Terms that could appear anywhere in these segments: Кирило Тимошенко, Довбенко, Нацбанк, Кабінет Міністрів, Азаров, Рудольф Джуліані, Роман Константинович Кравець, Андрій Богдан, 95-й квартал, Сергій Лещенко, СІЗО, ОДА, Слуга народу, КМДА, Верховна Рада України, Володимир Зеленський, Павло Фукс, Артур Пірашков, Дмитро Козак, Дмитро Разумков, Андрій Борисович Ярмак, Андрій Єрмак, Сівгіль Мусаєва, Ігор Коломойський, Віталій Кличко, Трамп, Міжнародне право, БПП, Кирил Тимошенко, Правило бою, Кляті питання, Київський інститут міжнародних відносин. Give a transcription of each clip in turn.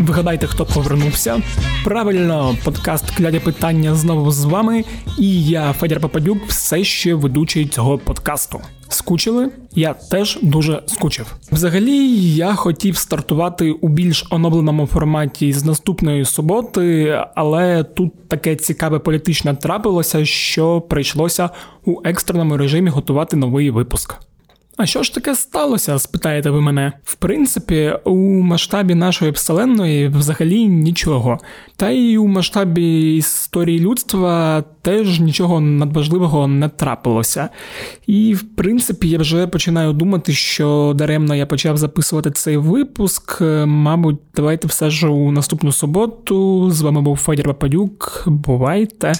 Вигадайте, хто повернувся. Правильно, подкаст «Кляті питання» знову з вами. І я, Федір Попадюк, все ще ведучий цього подкасту. Скучили? Я теж дуже скучив. Взагалі, я хотів стартувати у більш оновленому форматі з наступної суботи, але тут таке цікаве політичне трапилося, що прийшлося у екстреному режимі готувати новий випуск. А що ж таке сталося, спитаєте ви мене? В принципі, у масштабі нашої вселенної взагалі нічого. Та й у масштабі історії людства теж нічого надважливого не трапилося. І, в принципі, я вже починаю думати, що даремно я почав записувати цей випуск. Мабуть, давайте все ж у наступну суботу. З вами був Федір Попадюк. Бувайте!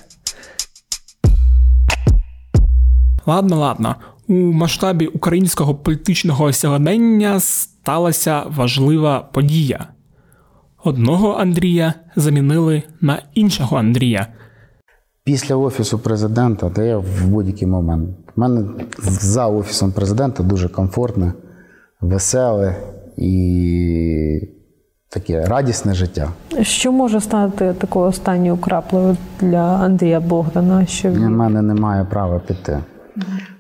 Ладно. У масштабі українського політичного сьогодення сталася важлива подія. Одного Андрія замінили на іншого Андрія. Після Офісу Президента, та я в будь-який момент, в мене за Офісом Президента дуже комфортне, веселе і таке радісне життя. Що може стати такою останньою краплею для Андрія Богдана? Що в мене немає права піти.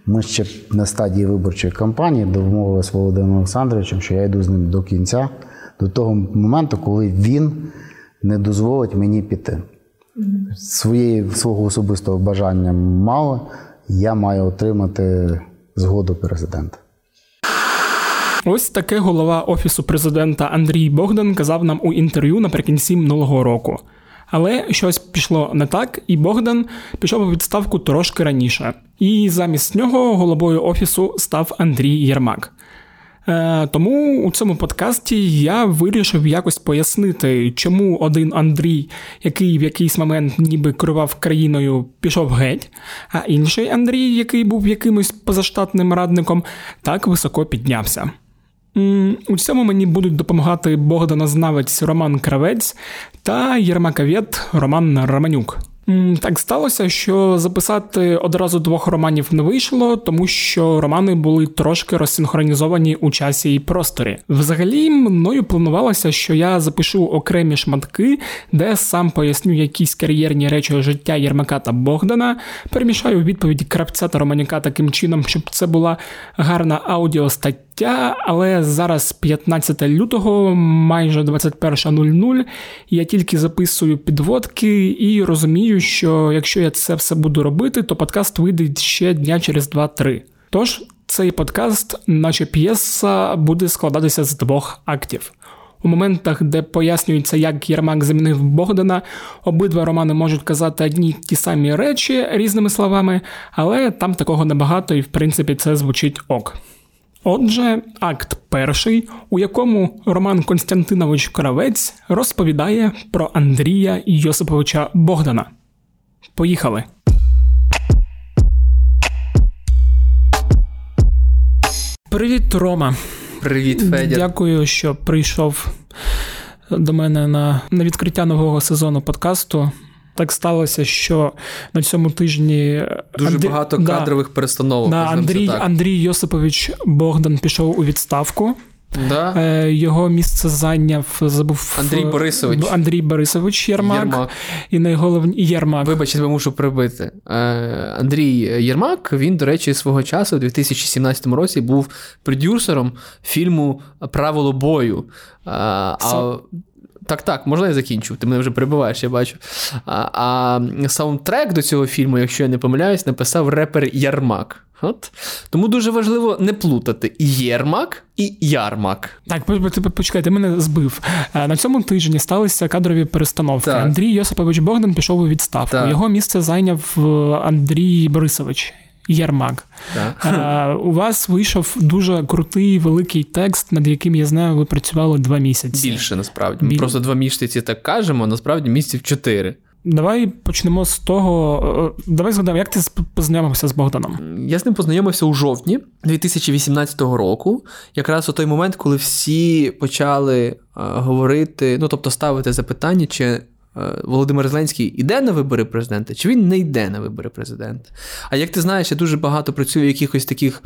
Ми ще на стадії виборчої кампанії домовилися з Володимиром Олександровичем, що я йду з ним до кінця, до того моменту, коли він не дозволить мені піти. Свого особистого бажання мало, я маю отримати згоду президента. Ось таке голова Офісу Президента Андрій Богдан казав нам у інтерв'ю наприкінці минулого року. Але щось пішло не так, і Богдан пішов у відставку трошки раніше. І замість нього головою Офісу став Андрій Єрмак. Тому у цьому подкасті я вирішив якось пояснити, чому один Андрій, який в якийсь момент ніби керував країною, пішов геть, а інший Андрій, який був якимось позаштатним радником, так високо піднявся. У цьому мені будуть допомагати богданознавець Роман Кравець та єрмаковед Роман Романюк. Так сталося, що записати одразу двох романів не вийшло, тому що романи були трошки розсинхронізовані у часі і просторі. Взагалі, мною планувалося, що я запишу окремі шматки, де сам поясню якісь кар'єрні речі життя Єрмака та Богдана, перемішаю відповіді Кравця та Романюка таким чином, щоб це була гарна аудіостаття, але зараз 15 лютого, майже 21:00, я тільки записую підводки і розумію, що якщо я це все буду робити, то подкаст вийде ще дня через 2-3. Тож цей подкаст, наче п'єса, буде складатися з двох актів. У моментах, де пояснюється, як Єрмак замінив Богдана, обидва романи можуть казати одні ті самі речі різними словами, але там такого небагато і, в принципі, це звучить ок. Отже, акт перший, у якому Роман Константинович Кравець розповідає про Андрія Йосиповича Богдана. Поїхали! Привіт, Рома! Привіт, Федір! Дякую, що прийшов до мене на відкриття нового сезону подкасту. Так сталося, що на цьому тижні дуже багато кадрових перестановок. Андрій Йосипович Богдан пішов у відставку. Його місце зайняв, забув, Андрій Борисович Єрмак. І найголовніше Єрмак. Вибачте, я мушу прибити. Андрій Єрмак, він, до речі, свого часу у 2017 році був продюсером фільму «Правило бою». Так, можна я закінчу? Ти мене вже перебуваєш, я бачу. А саундтрек до цього фільму, якщо я не помиляюсь, написав репер Ярмак. От. Тому дуже важливо не плутати і Єрмак, і Ярмак. Так, почекай, ти мене збив. На цьому тижні сталися кадрові перестановки. Так. Андрій Йосипович Богдан пішов у відставку. Так. Його місце зайняв Андрій Борисович Ярмак. У вас вийшов дуже крутий, великий текст, над яким, я знаю, ви працювали 2 місяці. Більше, насправді. Ми просто 2 місяці так кажемо, насправді місяців 4. Давай почнемо з того... Давай згадаємо, як ти познайомився з Богданом? Я з ним познайомився у жовтні 2018 року. Якраз у той момент, коли всі почали говорити, ставити запитання, чи Володимир Зеленський іде на вибори президента, чи він не йде на вибори президента? А як ти знаєш, я дуже багато працюю в якихось таких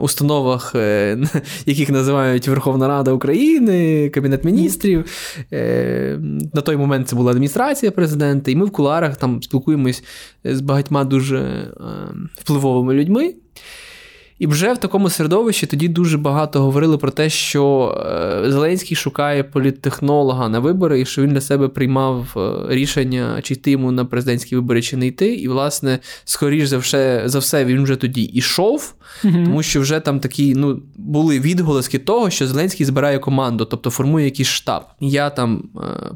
установах, яких називають Верховна Рада України, Кабінет Міністрів. На той момент це була адміністрація президента, і ми в кулуарах там спілкуємось з багатьма дуже впливовими людьми. І вже в такому середовищі тоді дуже багато говорили про те, що Зеленський шукає політтехнолога на вибори, і що він для себе приймав рішення, чи йти йому на президентські вибори, чи не йти. І, власне, скоріш за все, він вже тоді ішов, тому що вже там такі, були відголоски того, що Зеленський збирає команду, тобто формує якийсь штаб. Я там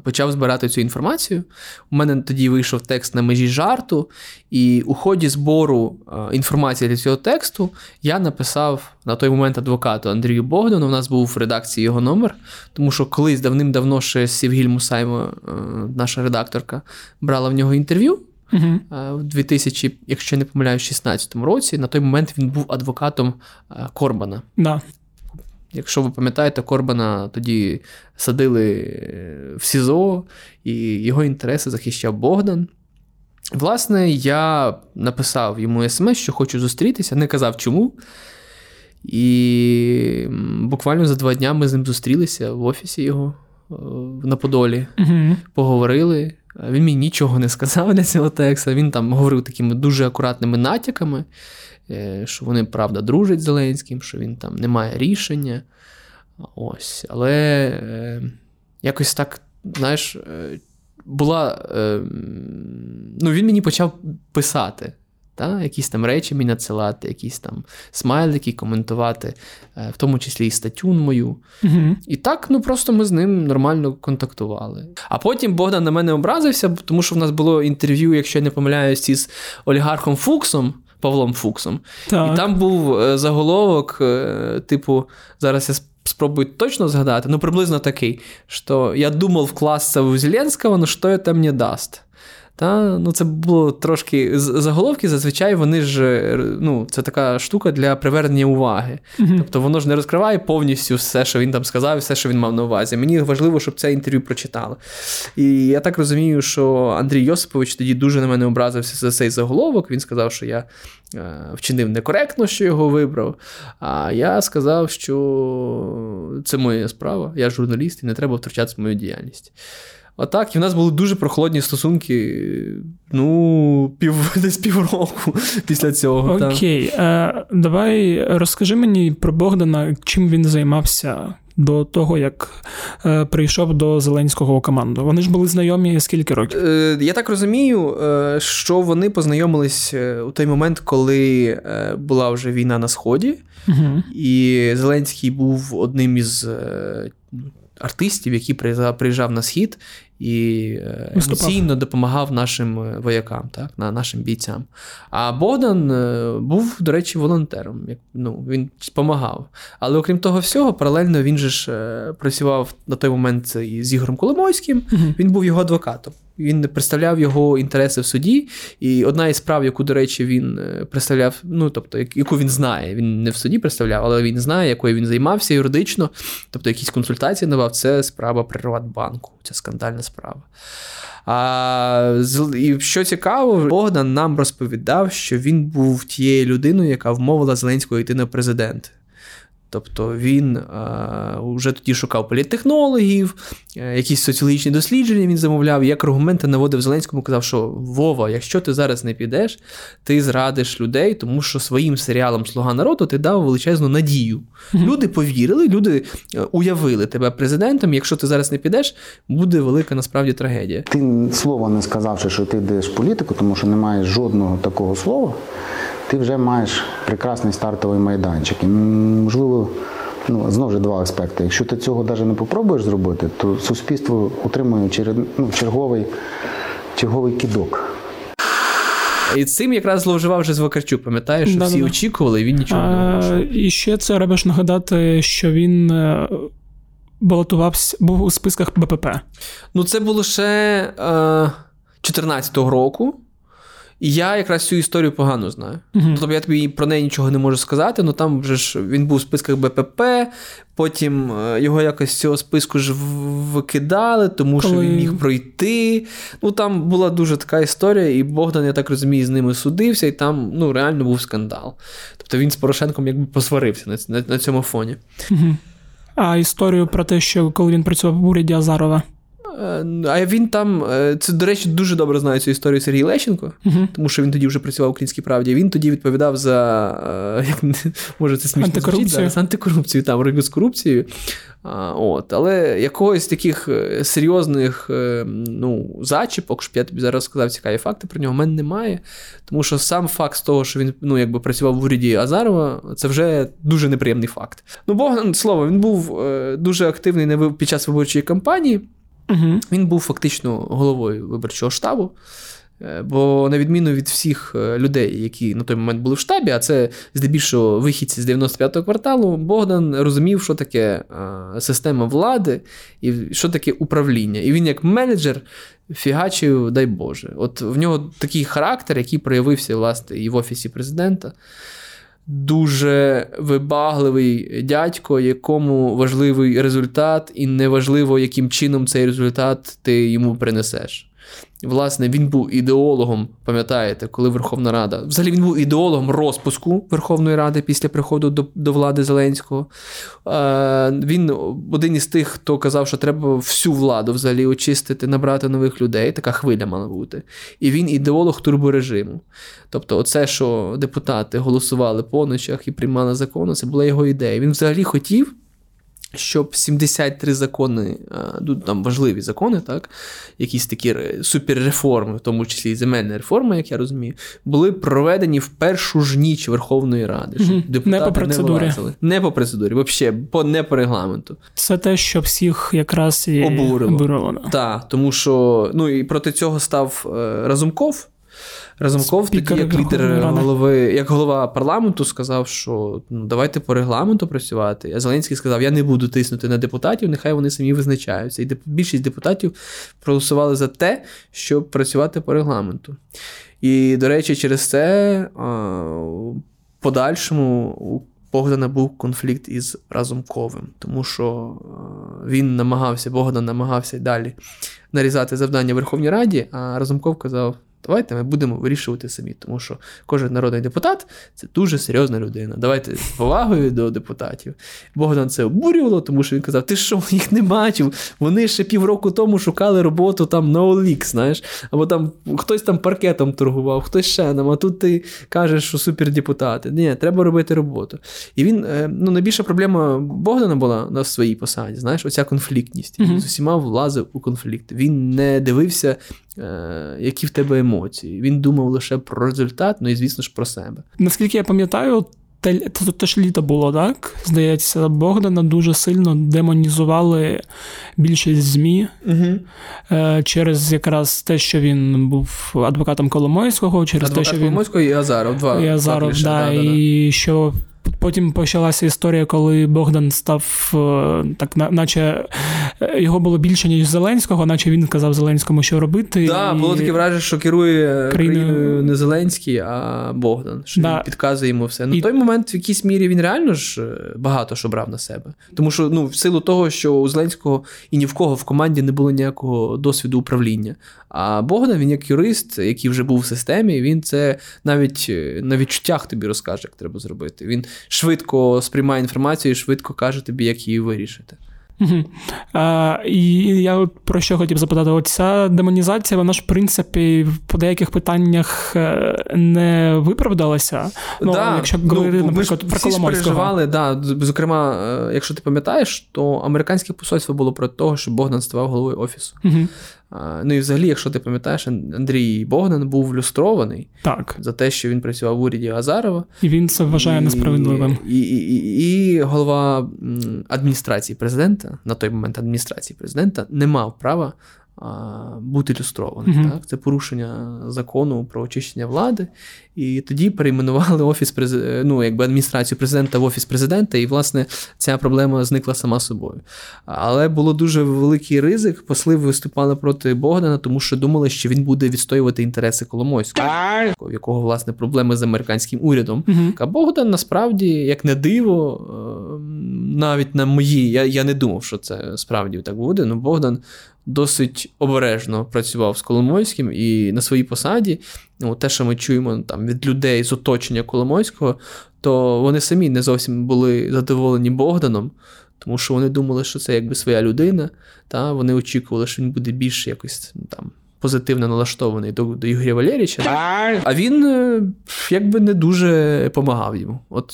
почав збирати цю інформацію, у мене тоді вийшов текст на межі жарту, і у ході збору інформації для цього тексту я написав на той момент адвокату Андрію Богдану, у нас був в редакції його номер, тому що колись давним-давно ще Сівгіль Мусаєва, наша редакторка, брала в нього інтерв'ю в 2000, якщо не помиляюсь, 16 році. На той момент він був адвокатом Корбана. Да. Якщо ви пам'ятаєте, Корбана тоді садили в СІЗО, і його інтереси захищав Богдан. Власне, я написав йому смс, що хочу зустрітися, не казав чому. І буквально за 2 дні ми з ним зустрілися в офісі його на Подолі, поговорили. Він мені нічого не сказав для цього текста, він там говорив такими дуже акуратними натяками, що вони, правда, дружать з Зеленським, що він там не має рішення. Ось. Але якось так, знаєш, була, він мені почав писати, якісь там речі мені надсилати, якісь там смайлики, коментувати, в тому числі і статтю мою. І так, просто ми з ним нормально контактували. А потім Богдан на мене образився, тому що в нас було інтерв'ю, якщо я не помиляюсь, із олігархом Фуксом, Павлом Фуксом. Так. І там був заголовок, типу, зараз я спробую точно згадати, приблизно такий, що я думав вкластися в Зеленського, но що це мені дасть. Це було трошки заголовки, зазвичай вони ж, це така штука для привернення уваги. Тобто воно ж не розкриває повністю все, що він там сказав, все, що він мав на увазі. Мені важливо, щоб це інтерв'ю прочитали. І я так розумію, що Андрій Йосипович тоді дуже на мене образився за цей заголовок. Він сказав, що я вчинив некоректно, що його вибрав. А я сказав, що це моя справа, я журналіст і не треба втручатися в мою діяльність. Отак, і в нас були дуже прохолодні стосунки, десь півроку після цього. Окей, давай розкажи мені про Богдана, чим він займався до того, як прийшов до Зеленського у команду. Вони ж були знайомі скільки років? Я так розумію, що вони познайомились у той момент, коли була вже війна на Сході, і Зеленський був одним із артистів, який приїжджав на Схід і емоційно допомагав нашим воякам, нашим бійцям. А Богдан був, до речі, волонтером. Він допомагав. Але окрім того всього, паралельно він же ж працював на той момент з Ігорем Коломойським. Він був його адвокатом. Він представляв його інтереси в суді. І одна із справ, яку, до речі, він представляв, тобто, яку він знає, він не в суді представляв, але він знає, якою він займався юридично, тобто якісь консультації давав, це справа Приватбанку, це скандальна справа. І що цікаво, Богдан нам розповідав, що він був тією людиною, яка вмовила Зеленського йти на президент. Тобто він вже тоді шукав політтехнологів, якісь соціологічні дослідження він замовляв, як аргументи наводив Зеленському, казав, що Вова, якщо ти зараз не підеш, ти зрадиш людей, тому що своїм серіалом «Слуга народу» ти дав величезну надію. Люди повірили, люди уявили тебе президентом, якщо ти зараз не підеш, буде велика насправді трагедія. Ти слова не сказавши, що ти йдеш в політику, тому що немає жодного такого слова, ти вже маєш прекрасний стартовий майданчик. І, можливо, знову ж 2 аспекти. Якщо ти цього навіть не попробуєш зробити, то суспільство отримує черговий кидок. І цим якраз зловживав вже з Вакарчук, пам'ятаєш, що всі очікували, і він нічого не вирішував. І ще це ребеш нагадати, що він балотувався, був у списках БПП. Це було ще 14-го року. І я якраз цю історію погано знаю. Uh-huh. Тобто я тобі про неї нічого не можу сказати, але там вже ж він був у списках БПП, потім його якось з цього списку ж викидали, тому що він міг пройти. Ну, там була дуже така історія, і Богдан, я так розумію, з ними судився, і там, ну, реально був скандал. Тобто він з Порошенком якби посварився на цьому фоні. Uh-huh. А історію про те, що коли він працював в уряді Азарова? А він там, це, до речі, дуже добре знає цю історію Сергій Лещенко, uh-huh. тому що він тоді вже працював в Українській правді, він тоді відповідав за, як, може це смішно звучить, зараз, антикорупцію, там, боротьбу з корупцією. От. Але якогось таких серйозних ну, зачіпок, щоб я тобі зараз сказав цікаві факти, про нього в мене немає, тому що сам факт того, що він ну, якби працював в уряді Азарова, це вже дуже неприємний факт. Ну, Богдан, слово, він був дуже активний під час виборчої кампанії. Угу. Він був фактично головою виборчого штабу, бо на відміну від всіх людей, які на той момент були в штабі, а це здебільшого вихідці з 95-го кварталу, Богдан розумів, що таке система влади і що таке управління. І він як менеджер фігачив, дай Боже. От в нього такий характер, який проявився, власне, і в Офісі Президента. Дуже вибагливий дядько, якому важливий результат, і неважливо, яким чином цей результат ти йому принесеш. Власне, він був ідеологом, пам'ятаєте, коли Верховна Рада... Взагалі, він був ідеологом розпуску Верховної Ради після приходу до влади Зеленського. Він один із тих, хто казав, що треба всю владу взагалі очистити, набрати нових людей. Така хвиля мала бути. І він ідеолог турборежиму. Тобто оце, що депутати голосували по ночах і приймали закони, це була його ідея. Він взагалі хотів, щоб 73 закони, там важливі закони, так, якісь такі суперреформи, в тому числі і земельна реформа, як я розумію, були проведені в першу ж ніч Верховної Ради. Щоб депутати не по процедурі. Не по процедурі, взагалі, не по регламенту. Це те, що всіх якраз і обурило. Так, тому що, ну і проти цього став Разумков. Разумков тоді, як лідер голови, як голова парламенту, сказав, що ну, давайте по регламенту працювати. А Зеленський сказав, я не буду тиснути на депутатів, нехай вони самі визначаються. І більшість депутатів проголосували за те, щоб працювати по регламенту. І, до речі, через це в подальшому у Богдана був конфлікт із Разумковим, тому що він намагався, Богдан намагався далі нарізати завдання Верховній Раді, а Разумков казав, давайте ми будемо вирішувати самі, тому що кожен народний депутат – це дуже серйозна людина. Давайте з повагою до депутатів. Богдан це обурювало, тому що він казав, ти що, їх не бачив? Вони ще півроку тому шукали роботу там на OLX, знаєш, або там хтось там паркетом торгував, хтось ще нам, а тут ти кажеш, що супердепутати. Ні, треба робити роботу. І він, ну, найбільша проблема Богдана була на своїй посаді, знаєш, оця конфліктність. Він з усіма влазив у конфлікт. Він не дивився, які в тебе емоції. Він думав лише про результат, ну і, звісно ж, про себе. Наскільки я пам'ятаю, теж літо було, так? Здається, Богдана дуже сильно демонізували більшість ЗМІ через якраз те, що він був адвокатом Коломойського, через адвокат те, що Коломойського він... і Азаров. І Азаров, так. І що... Потім почалася історія, коли Богдан став, так, наче його було більше, ніж Зеленського, наче він казав Зеленському, що робити. Так, да, було таке враження, що керує країною не Зеленський, а Богдан, що да. Він підказує йому все. На той момент в якійсь мірі він реально ж багато що брав на себе. Тому що, ну, в силу того, що у Зеленського і ні в кого в команді не було ніякого досвіду управління. А Богдан, він як юрист, який вже був в системі, він це навіть на відчуттях тобі розкаже, як треба зробити. Він швидко сприймає інформацію і швидко каже тобі, як її вирішити. Угу. І я от про що хотів запитати. Оця демонізація, вона ж, в принципі, по деяких питаннях не виправдалася. Ну, да. Якщо говорити, ну, наприклад, про Коломойського. Всі ж переживали, да. Зокрема, якщо ти пам'ятаєш, то американське посольство було про те, що Богдан ставав головою Офісу. Угу. Ну і взагалі, якщо ти пам'ятаєш, Андрій Богдан був люстрований за те, що він працював в уряді Азарова. І він це вважає несправедливим. І голова адміністрації президента, на той момент адміністрації президента, не мав права бути люстрований. Mm-hmm. Так? Це порушення закону про очищення влади. І тоді перейменували адміністрацію президента в Офіс Президента, і, власне, ця проблема зникла сама собою. Але було дуже великий ризик. Посли виступали проти Богдана, тому що думали, що він буде відстоювати інтереси Коломойського, в якого, власне, проблеми з американським урядом. Mm-hmm. А Богдан, насправді, як не диво, навіть на моїй, я не думав, що це справді так буде, але Богдан досить обережно працював з Коломойським і на своїй посаді. Те, що ми чуємо там від людей з оточення Коломойського, то вони самі не зовсім були задоволені Богданом, тому що вони думали, що це якби своя людина, та вони очікували, що він буде більш якось там позитивно налаштований до Ігоря Валерійовича. А він якби не дуже помагав йому. От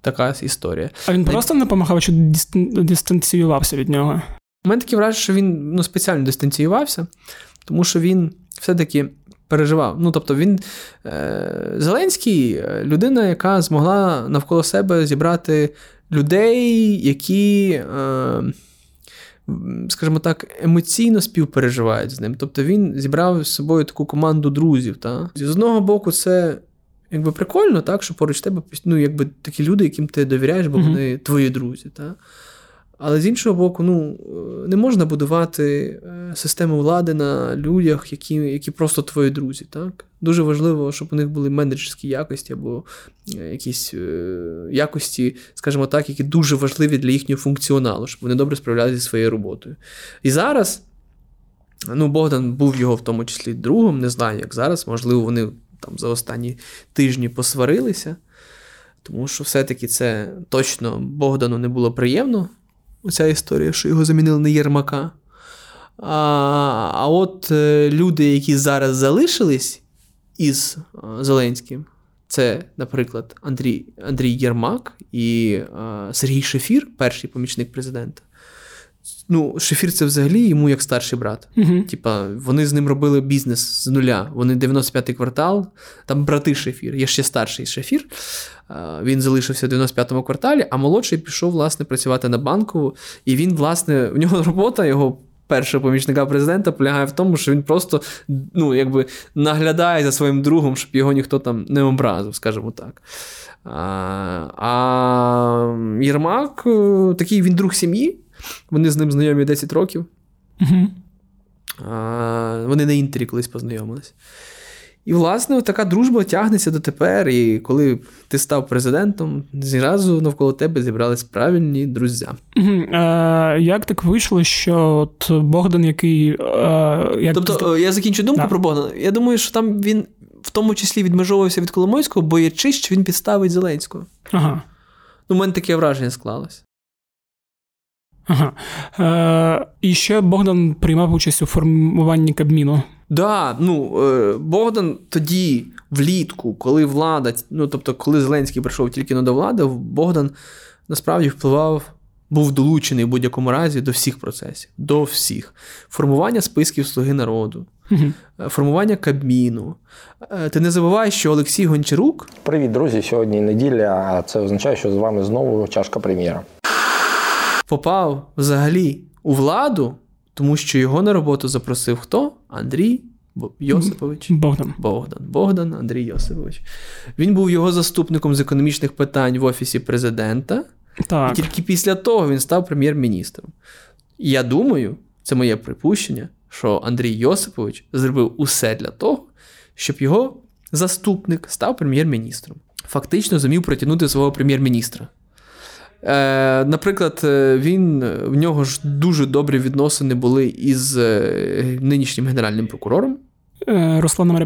така історія. А він просто не помагав, чи дистанціювався від нього? У мене таке враження, що він спеціально дистанціювався, тому що він все-таки переживав. Тобто він Зеленський – людина, яка змогла навколо себе зібрати людей, які, скажімо так, емоційно співпереживають з ним. Тобто він зібрав з собою таку команду друзів. Та? З одного боку, це якби прикольно, так, що поруч тебе якби такі люди, яким ти довіряєш, бо вони твої друзі. Та? Але з іншого боку, не можна будувати систему влади на людях, які просто твої друзі. Так? Дуже важливо, щоб у них були менеджерські якості або якісь якості, скажімо так, які дуже важливі для їхнього функціоналу, щоб вони добре справлялися зі своєю роботою. І зараз, Богдан був його в тому числі другом, не знаю, як зараз, можливо, вони там за останні тижні посварилися, тому що все-таки це точно Богдану не було приємно. Оця історія, що його замінили на Ярмака. А от люди, які зараз залишились із Зеленським, це, наприклад, Андрій Єрмак і Сергій Шефір, перший помічник президента. Шефір це взагалі йому як старший брат. Угу. Вони з ним робили бізнес з нуля. Вони 95-й квартал, там брати Шефір, є ще старший Шефір. Він залишився в 95-му кварталі, а молодший пішов, власне, працювати на Банкову. І він, власне, в нього робота, його першого помічника президента, полягає в тому, що він просто, наглядає за своїм другом, щоб його ніхто там не образив, скажімо так. А Єрмак, такий він друг сім'ї. Вони з ним знайомі 10 років. Uh-huh. Вони на Інтері колись познайомились. І, власне, така дружба тягнеться дотепер. І коли ти став президентом, зразу навколо тебе зібрались правильні друзі. Uh-huh. Як так вийшло, що от Богдан, який... я закінчу думку про Богдана. Я думаю, що там він в тому числі відмежовувався від Коломойського, боячись, що він підставить Зеленського. Ага. У мене таке враження склалось. Ага. І ще Богдан приймав участь у формуванні Кабміну. Да, Богдан тоді влітку, коли влада, тобто коли Зеленський прийшов тільки до влади, Богдан насправді був долучений в будь-якому разі до всіх процесів, до всіх. Формування списків «Слуги народу», формування Кабміну. Ти не забувай, що Олексій Гончарук... Привіт, друзі, сьогодні неділя, а це означає, що з вами знову чашка прем'єра. Попав взагалі у владу, тому що його на роботу запросив хто? Андрій Йосипович. Богдан Андрій Йосипович. Він був його заступником з економічних питань в Офісі Президента. Так. І тільки після того він став прем'єр-міністром. І я думаю, це моє припущення, що Андрій Йосипович зробив усе для того, щоб його заступник став прем'єр-міністром. Фактично зумів протягнути свого прем'єр-міністра. Наприклад, в нього ж дуже добрі відносини були із нинішнім генеральним прокурором. Русланом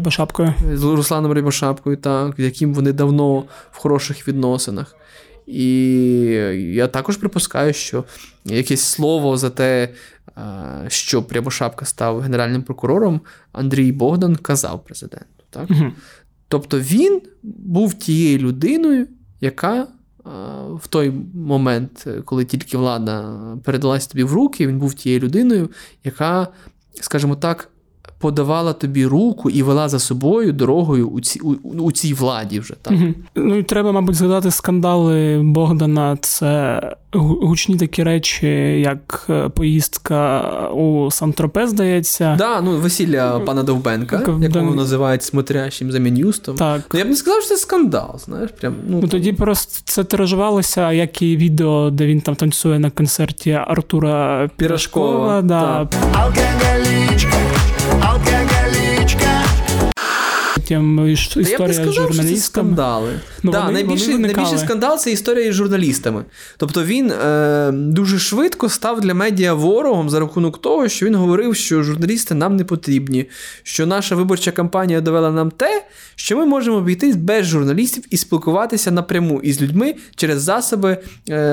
Рябошапкою, так, з яким вони давно в хороших відносинах. І я також припускаю, що якесь слово за те, що Рябошапка став генеральним прокурором, Андрій Богдан казав президенту. Так? Угу. Тобто він був тією людиною, яка в той момент, коли тільки влада передалась тобі в руки, він був тією людиною, яка, скажімо так, подавала тобі руку і вела за собою дорогою у цій владі вже. Так? Угу. Ну і треба, мабуть, згадати скандали Богдана. Це гучні такі речі, як поїздка у Сан-Тропе, здається. Да, ну весілля пана Довбенка, якого називають смотрящим за Мін'юстом. Ну я б не сказав, що це скандал, знаєш, прям. Ну тоді просто це тиражувалося, як і відео, де він там танцює на концерті Артура Пірашкова. Да. Алкоголічка, алкоголічка. Я б не сказав, що це скандали. Найбільший скандал – це історія із журналістами. Тобто він дуже швидко став для медіа ворогом за рахунок того, що він говорив, що журналісти нам не потрібні, що наша виборча кампанія довела нам те, що ми можемо обійтись без журналістів і спілкуватися напряму із людьми через засоби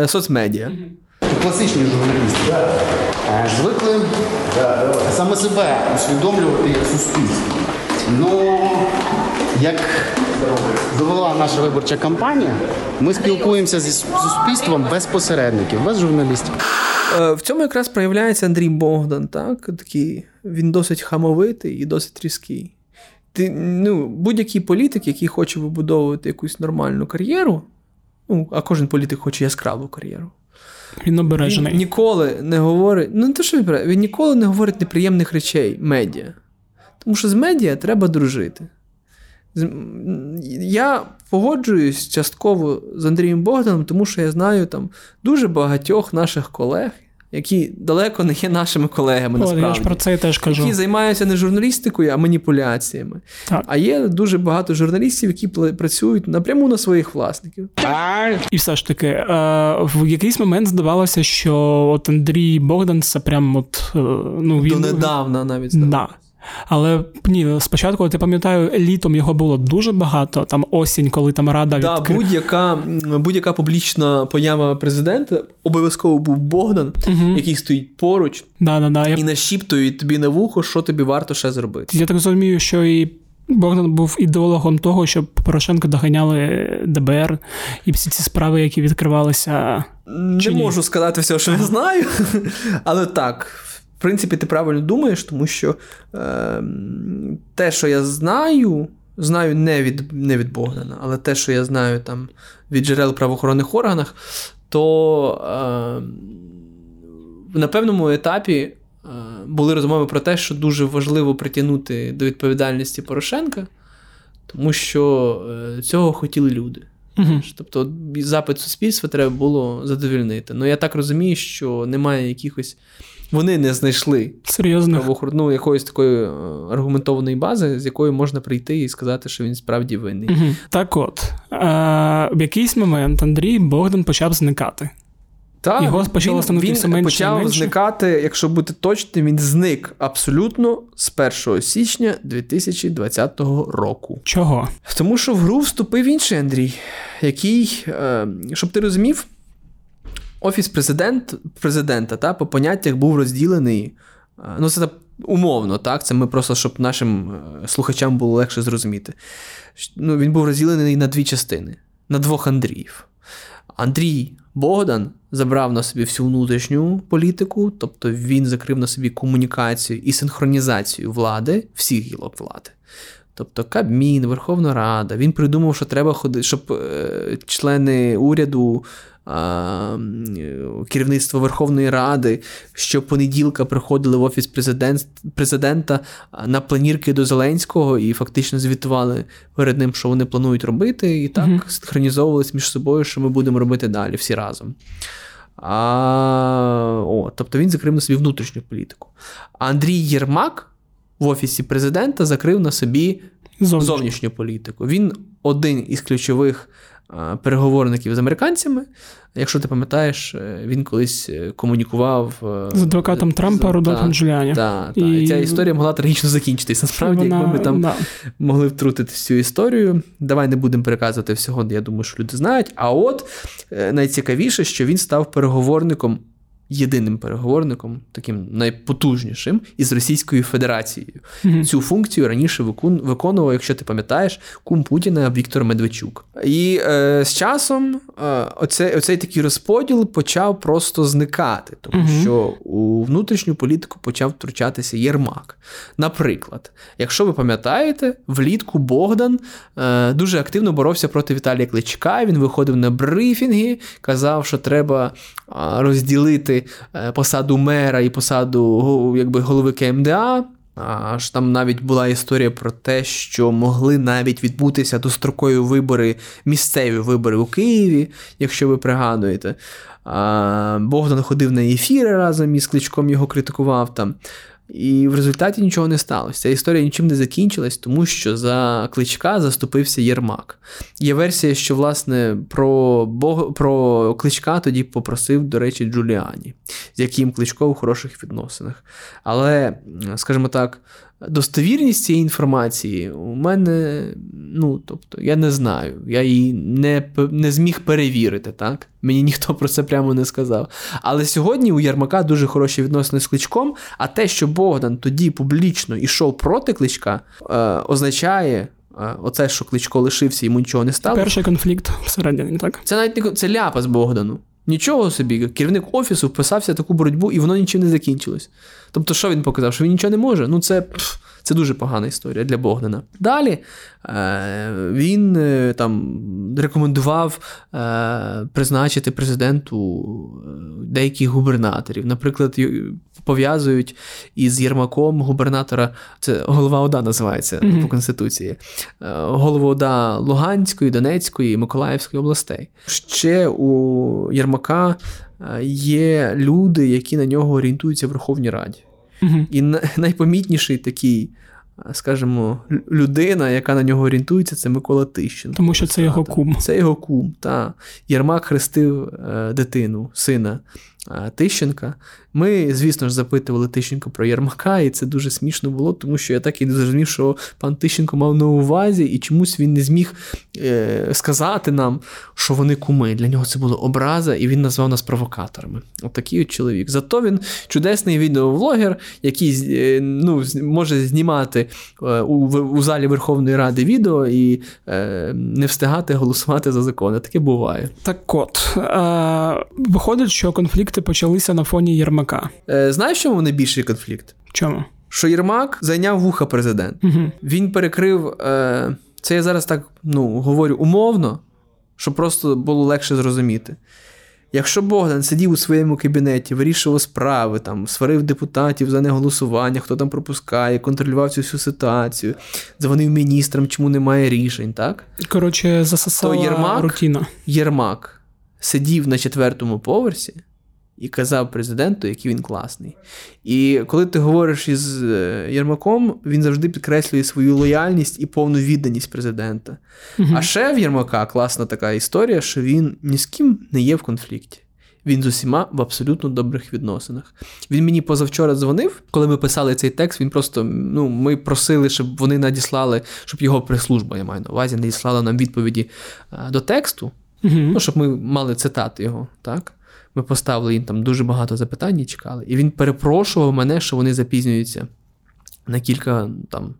соцмедіа. Класичні журналісти звикли саме себе усвідомлювати як суспільство. Як довела наша виборча кампанія, ми спілкуємося зі суспільством без посередників, без журналістів. В цьому якраз проявляється Андрій Богдан, так? Такий, він досить хамовитий і досить різкий. Будь-який політик, який хоче вибудовувати якусь нормальну кар'єру, а кожен політик хоче яскраву кар'єру, він обережений. Він ніколи не говорить, він ніколи не говорить неприємних речей медіа. Тому що з медіа треба дружити. Я погоджуюсь частково з Андрієм Богданом, тому що я знаю там дуже багатьох наших колег, які далеко не є нашими колегами, насправді. Я ж про це теж кажу. Які займаються не журналістикою, а маніпуляціями. Так. А є дуже багато журналістів, які працюють напряму на своїх власників. І все ж таки, в якийсь момент здавалося, що от Андрій Богдан це прям він... Донедавна навіть здавалося. Да. Але спочатку, я пам'ятаю, літом його було дуже багато, там осінь, коли там Рада відкрила. Будь-яка публічна поява президента, обов'язково був Богдан, який стоїть поруч і нашіптує тобі на вухо, що тобі варто ще зробити. Я так розумію, що і Богдан був ідеологом того, щоб Порошенка доганяли ДБР і всі ці справи, які відкривалися. Не можу сказати все, що я знаю, але так... В принципі, ти правильно думаєш, тому що те, що я знаю не від Богдана, але те, що я знаю там, від джерел в правоохоронних органах, то на певному етапі були розмови про те, що дуже важливо притягнути до відповідальності Порошенка, тому що цього хотіли люди. Угу. Тобто запит суспільства треба було задовільнити. Я так розумію, що немає якихось... Вони не знайшли якоїсь такої аргументованої бази, з якою можна прийти і сказати, що він справді винний. Угу. Так от, в якийсь момент Андрій Богдан почав зникати. Так, його почало становити все менше. Він почав зникати, якщо бути точним, він зник абсолютно з 1 січня 2020 року. Чого? Тому що в гру вступив інший Андрій, який, щоб ти розумів, Офіс президента по поняттях був розділений, це умовно, так, це ми просто, щоб нашим слухачам було легше зрозуміти. Він був розділений на дві частини, на двох Андріїв. Андрій Богдан забрав на собі всю внутрішню політику, тобто він закрив на собі комунікацію і синхронізацію влади, всіх гілок влади. Тобто Кабмін, Верховна Рада. Він придумав, що треба ходити, щоб члени уряду, керівництво Верховної Ради щопонеділка приходили в Офіс президента на пленірки до Зеленського і фактично звітували перед ним, що вони планують робити, і так синхронізовувалися між собою, що ми будемо робити далі всі разом. Тобто він закрив на собі внутрішню політику. Андрій Єрмак в Офісі президента закрив на собі зовнішню політику. Він один із ключових переговорників з американцями. Якщо ти пам'ятаєш, він колись комунікував... З адвокатом Трампа Рудольфом Джуліані. Так. І ця історія могла трагічно закінчитися. Насправді, якби ми там могли втрутити цю історію. Давай не будемо переказувати всього, я думаю, що люди знають. А найцікавіше, що він став переговорником єдиним переговорником, таким найпотужнішим, із Російською Федерацією. Mm-hmm. Цю функцію раніше виконував, якщо ти пам'ятаєш, кум Путіна Віктор Медведчук. І з часом оцей такий розподіл почав просто зникати, тому mm-hmm. що у внутрішню політику почав втручатися Єрмак. Наприклад, якщо ви пам'ятаєте, влітку Богдан дуже активно боровся проти Віталія Кличка, він виходив на брифінги, казав, що треба розділити посаду мера і посаду якби голови КМДА. Аж там навіть була історія про те, що могли навіть відбутися дострокові вибори, місцеві вибори у Києві, якщо ви пригадуєте. Богдан ходив на ефіри разом із Кличком, його критикував там. І в результаті нічого не сталося. Ця історія нічим не закінчилась, тому що за Кличка заступився Ярмак. Є версія, що, власне, про Кличка тоді попросив, до речі, Джуліані, з яким Кличко у хороших відносинах. Але, скажімо так, достовірність цієї інформації у мене, я не знаю, я її не зміг перевірити, так? Мені ніхто про це прямо не сказав. Але сьогодні у Ярмака дуже хороші відносини з Кличком, а те, що Богдан тоді публічно йшов проти Кличка, означає оце, що Кличко лишився, йому нічого не стало. Перший конфлікт всередині, так? Це навіть не... Це ляпас Богдану. Нічого собі, керівник Офісу вписався в таку боротьбу, і воно нічим не закінчилось. Тобто, що він показав? Що він нічого не може? Це дуже погана історія для Богдана. Далі він там рекомендував призначити президенту деяких губернаторів. Наприклад, пов'язують із Єрмаком губернатора, це голова ОДА називається mm-hmm. по Конституції, голову ОДА Луганської, Донецької, Миколаївської областей. Ще у Єрмака є люди, які на нього орієнтуються в Верховній Раді. Mm-hmm. І найпомітніший такий, скажімо, людина, яка на нього орієнтується, це Микола Тищенко. Тому що це його кум. Це його кум, так. Ярмак хрестив дитину, сина Тищенка. Ми, звісно ж, запитували Тищенко про Ярмака, і це дуже смішно було, тому що я так і не зрозумів, що пан Тищенко мав на увазі, і чомусь він не зміг сказати нам, що вони куми. Для нього це була образа, і він назвав нас провокаторами. Отакий от чоловік. Зато він чудесний відеовлогер, який може знімати у залі Верховної Ради відео і не встигати голосувати за закони. Таке буває. Так от, виходить, що конфлікти почалися на фоні Ярмака. Знаєш, чому найбільший конфлікт? Чому? Що Єрмак зайняв вуха президента. Угу. Він перекрив, це я зараз так говорю умовно, щоб просто було легше зрозуміти. Якщо Богдан сидів у своєму кабінеті, вирішував справи, там, сварив депутатів за неголосування, хто там пропускає, контролював цю всю ситуацію, дзвонив міністрам, чому немає рішень, так? Коротше, засосала рутина. Єрмак сидів на 4-му поверсі, і казав президенту, який він класний. І коли ти говориш із Єрмаком, він завжди підкреслює свою лояльність і повну відданість президента. Угу. А ще в Єрмака класна така історія, що він ні з ким не є в конфлікті. Він з усіма в абсолютно добрих відносинах. Він мені позавчора дзвонив, коли ми писали цей текст, він просто, ми просили, щоб вони надіслали, щоб його прес-служба, я маю на увазі, надіслала нам відповіді до тексту, угу. Щоб ми мали цитати його, так? Ми поставили їм там дуже багато запитань і чекали. І він перепрошував мене, що вони запізнюються на кілька там...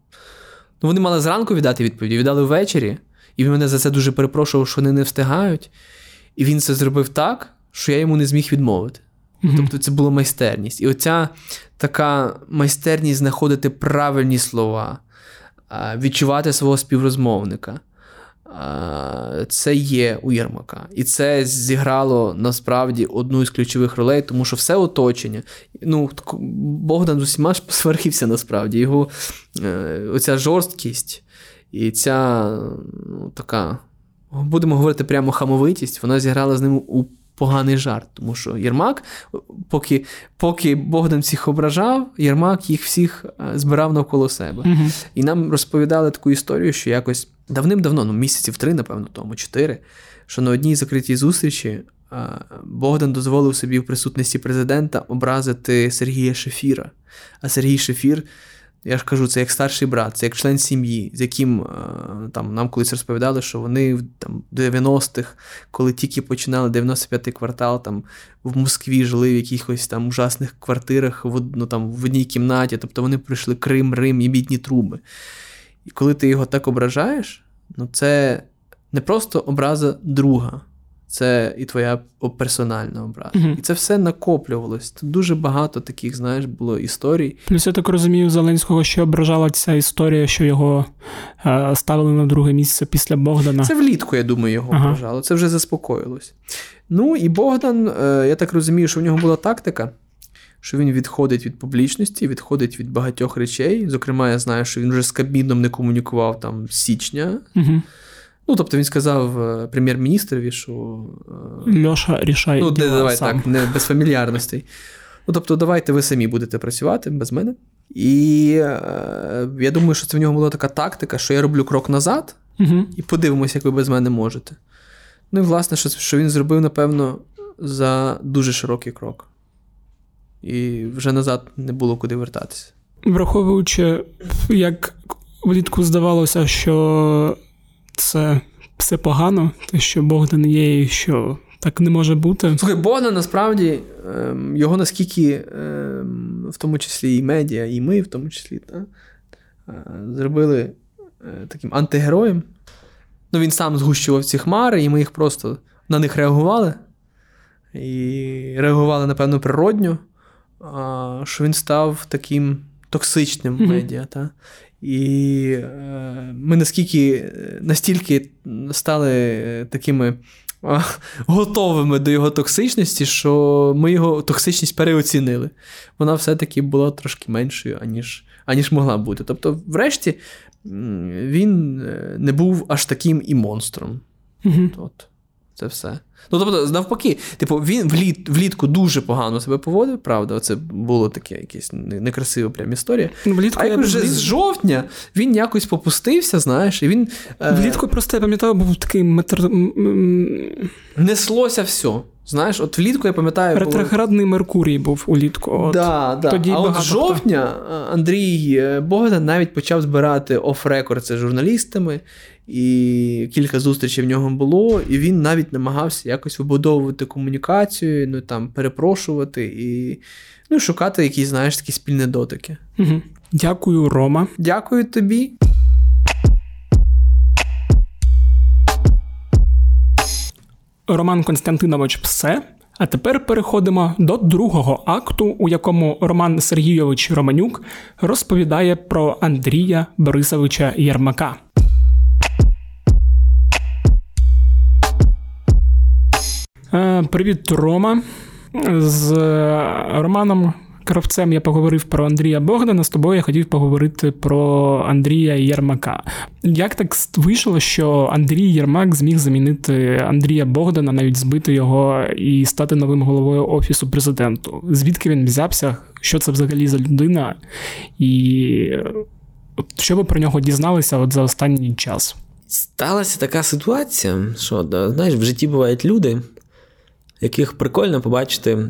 Вони мали зранку віддати відповіді, віддали ввечері. І він мене за це дуже перепрошував, що вони не встигають. І він це зробив так, що я йому не зміг відмовити. Mm-hmm. Тобто це була майстерність. І оця така майстерність знаходити правильні слова, відчувати свого співрозмовника. Це є у Єрмака. І це зіграло, насправді, одну із ключових ролей, тому що все оточення. Богдан з усіма ж посварився, насправді. Його оця жорсткість і ця така, будемо говорити прямо, хамовитість, вона зіграла з ним у поганий жарт. Тому що Єрмак, поки Богдан всіх ображав, Єрмак їх всіх збирав навколо себе. Угу. І нам розповідали таку історію, що якось давним-давно, місяців 3, напевно, тому 4, що на одній закритій зустрічі Богдан дозволив собі в присутності президента образити Сергія Шефіра. А Сергій Шефір Я ж кажу, це як старший брат, це як член сім'ї, з яким там нам колись розповідали, що вони там, в 90-х, коли тільки починали 95-й квартал, там в Москві жили в якихось там ужасних квартирах, в одній кімнаті, тобто вони пройшли Крим, Рим і Мідні труби. І коли ти його так ображаєш, це не просто образа друга, це і твоя персональна образа. Угу. І це все накоплювалось. Тут дуже багато таких, було історій. Плюс, я так розумію, Зеленського ще ображала ця історія, що його ставили на друге місце після Богдана. Це влітку, я думаю, його ображало. Це вже заспокоїлось. І Богдан, я так розумію, що в нього була тактика, що він відходить від публічності, відходить від багатьох речей. Зокрема, я знаю, що він вже з Кабміном не комунікував там з січня. Угу. Тобто він сказав прем'єр-міністрові, що... Льоша, рішай діла сам. Давай так, не без фамільярностей. Тобто давайте ви самі будете працювати без мене. І я думаю, що це в нього була така тактика, що я роблю крок назад і подивимось, як ви без мене можете. І, власне, що він зробив, напевно, за дуже широкий крок. І вже назад не було куди вертатися. Враховуючи, як влітку здавалося, що... Це все погано, те, що Богдан є і що так не може бути. Слухай, Богдан, насправді, його наскільки, в тому числі і медіа, і ми в тому числі, зробили таким антигероєм. Він сам згущував ці хмари, і ми їх просто на них реагували. І реагували, напевно, природньо, що він став таким токсичним медіа, так? І ми настільки стали такими готовими до його токсичності, що ми його токсичність переоцінили. Вона все-таки була трошки меншою, аніж могла бути. Тобто, врешті, він не був аж таким і монстром. От, це все. Тобто, навпаки, він влітку дуже погано себе поводив, правда, це було таке якесь некрасива прям історія. Влітку, а як вже з жовтня він якось попустився, і він... Влітку просто, я пам'ятаю, був такий неслося все. От влітку, я пам'ятаю... Ретроградний Меркурій був улітку. Тоді а з жовтня Андрій Богдан навіть почав збирати оф-рекорд з журналістами, і кілька зустрічей в нього було, і він навіть намагався якось вибудовувати комунікацію, перепрошувати і шукати якісь, такі спільні дотики. Угу. Дякую, Рома. Дякую тобі. Роман Константинович Псе. А тепер переходимо до другого акту, у якому Роман Сергійович Романюк розповідає про Андрія Борисовича Єрмака. Привіт, Рома. З Романом Кравцем я поговорив про Андрія Богдана, з тобою я хотів поговорити про Андрія Єрмака. Як так вийшло, що Андрій Єрмак зміг замінити Андрія Богдана, навіть збити його і стати новим головою Офісу Президента? Звідки він взявся? Що це взагалі за людина? І що ви про нього дізналися за останній час? Сталася така ситуація, що, в житті бувають люди, яких прикольно побачити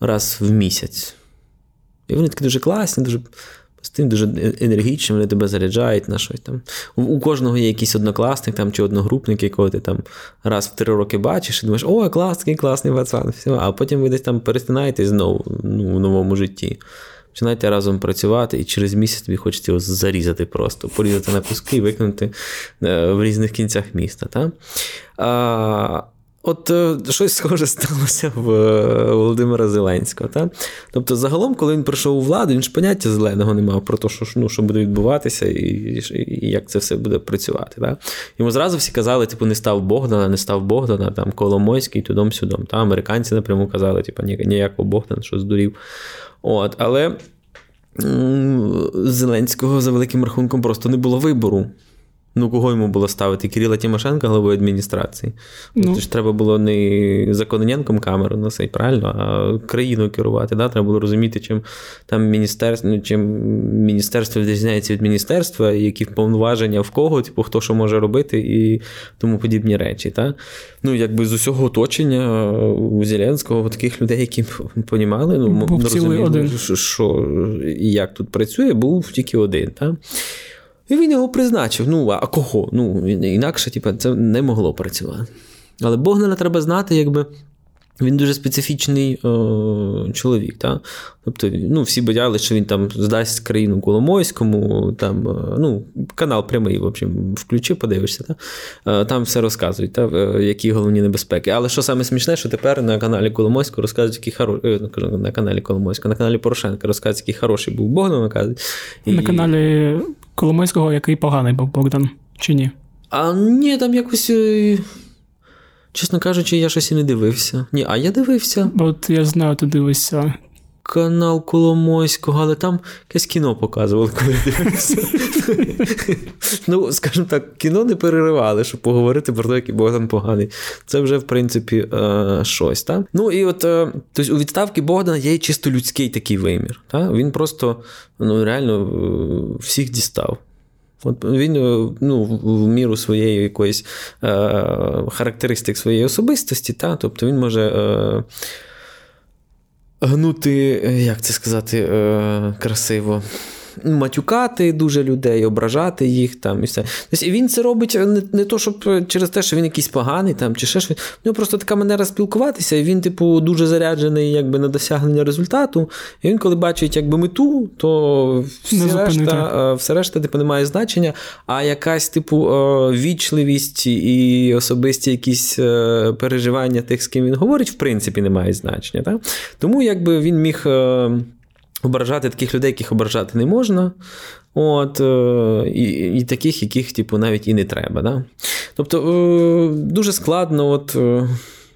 раз в місяць. І вони такі дуже класні, дуже постійні, дуже енергічні, вони тебе заряджають на щось там. У кожного є якийсь однокласник чи одногрупник, якого ти раз в 3 роки бачиш і думаєш, о, класний пацан, все. А потім ви десь перетинаєтесь знову в новому житті. Починайте разом працювати, і через місяць тобі хочеться його зарізати просто, порізати на куски і викинути в різних кінцях міста. От щось схоже сталося в Володимира Зеленського. Тобто, загалом, коли він прийшов у владу, він ж поняття зеленого не мав про те, що буде відбуватися і як це все буде працювати. Йому зразу всі казали, не став Богдана, там Коломойський, тудом-сюдом. Американці напряму казали, ніякого Богдана, що здурів. Але Зеленського за великим рахунком просто не було вибору. Ну, кого йому було ставити? Кирила Тимошенка главою адміністрації? Ну. Тож треба було не за Кононенком камеру носити, правильно? А країну керувати, да? Треба було розуміти, чим там міністерство відрізняється від міністерства, які повноваження в кого, типу, хто що може робити і тому подібні речі, так? Ну, якби з усього оточення у Зеленського, таких людей, які понімали, ну, розуміли, що і як тут працює, був тільки один, так? І він його призначив. Ну, а кого? Ну, інакше, типу, це не могло працювати. Але Богдана треба знати, якби, він дуже специфічний чоловік, так? Тобто, ну, всі боялися, що він там здасть країну Коломойському, там, ну, канал прямий, в общем, включи, подивишся, так? Там все розказують, так? Які головні небезпеки. Але що саме смішне, що тепер на каналі Коломойського розказують, які хороші, на каналі Коломойського, на каналі Порошенка розказують, який хороший був Богдан, кажуть. І... На каналі Коломойського, який поганий був Богдан, чи ні? А ні, там якось... Чесно кажучи, я щось і не дивився. Ні, а я дивився. От я знаю, ти дивишся. Канал Коломойського, але там якесь кіно показували, коли дивився. Ну, скажімо так, кіно не переривали, щоб поговорити про те, який Богдан поганий. Це вже, в принципі, щось, так? Ну, і от, тобто, у відставки Богдана є чисто людський такий вимір. Так? Він просто, ну, реально всіх дістав. От він, ну, в міру своєї якоїсь характеристик своєї особистості, та? Тобто він може гнути, як це сказати, красиво, матюкати дуже людей, ображати їх там і все. Тобто він це робить не то, щоб через те, що він якийсь поганий там, чи ще щось. У нього просто така манера спілкуватися, і він, типу, дуже заряджений якби, на досягнення результату. І він, коли бачить якби, мету, то все решта типу, не має значення, а якась, типу, вічливість і особисті якісь переживання тих, з ким він говорить, в принципі, не має значення. Так? Тому якби, він міг... ображати таких людей, яких ображати не можна, от, і таких, яких типу, навіть і не треба. Да? Тобто дуже складно, от,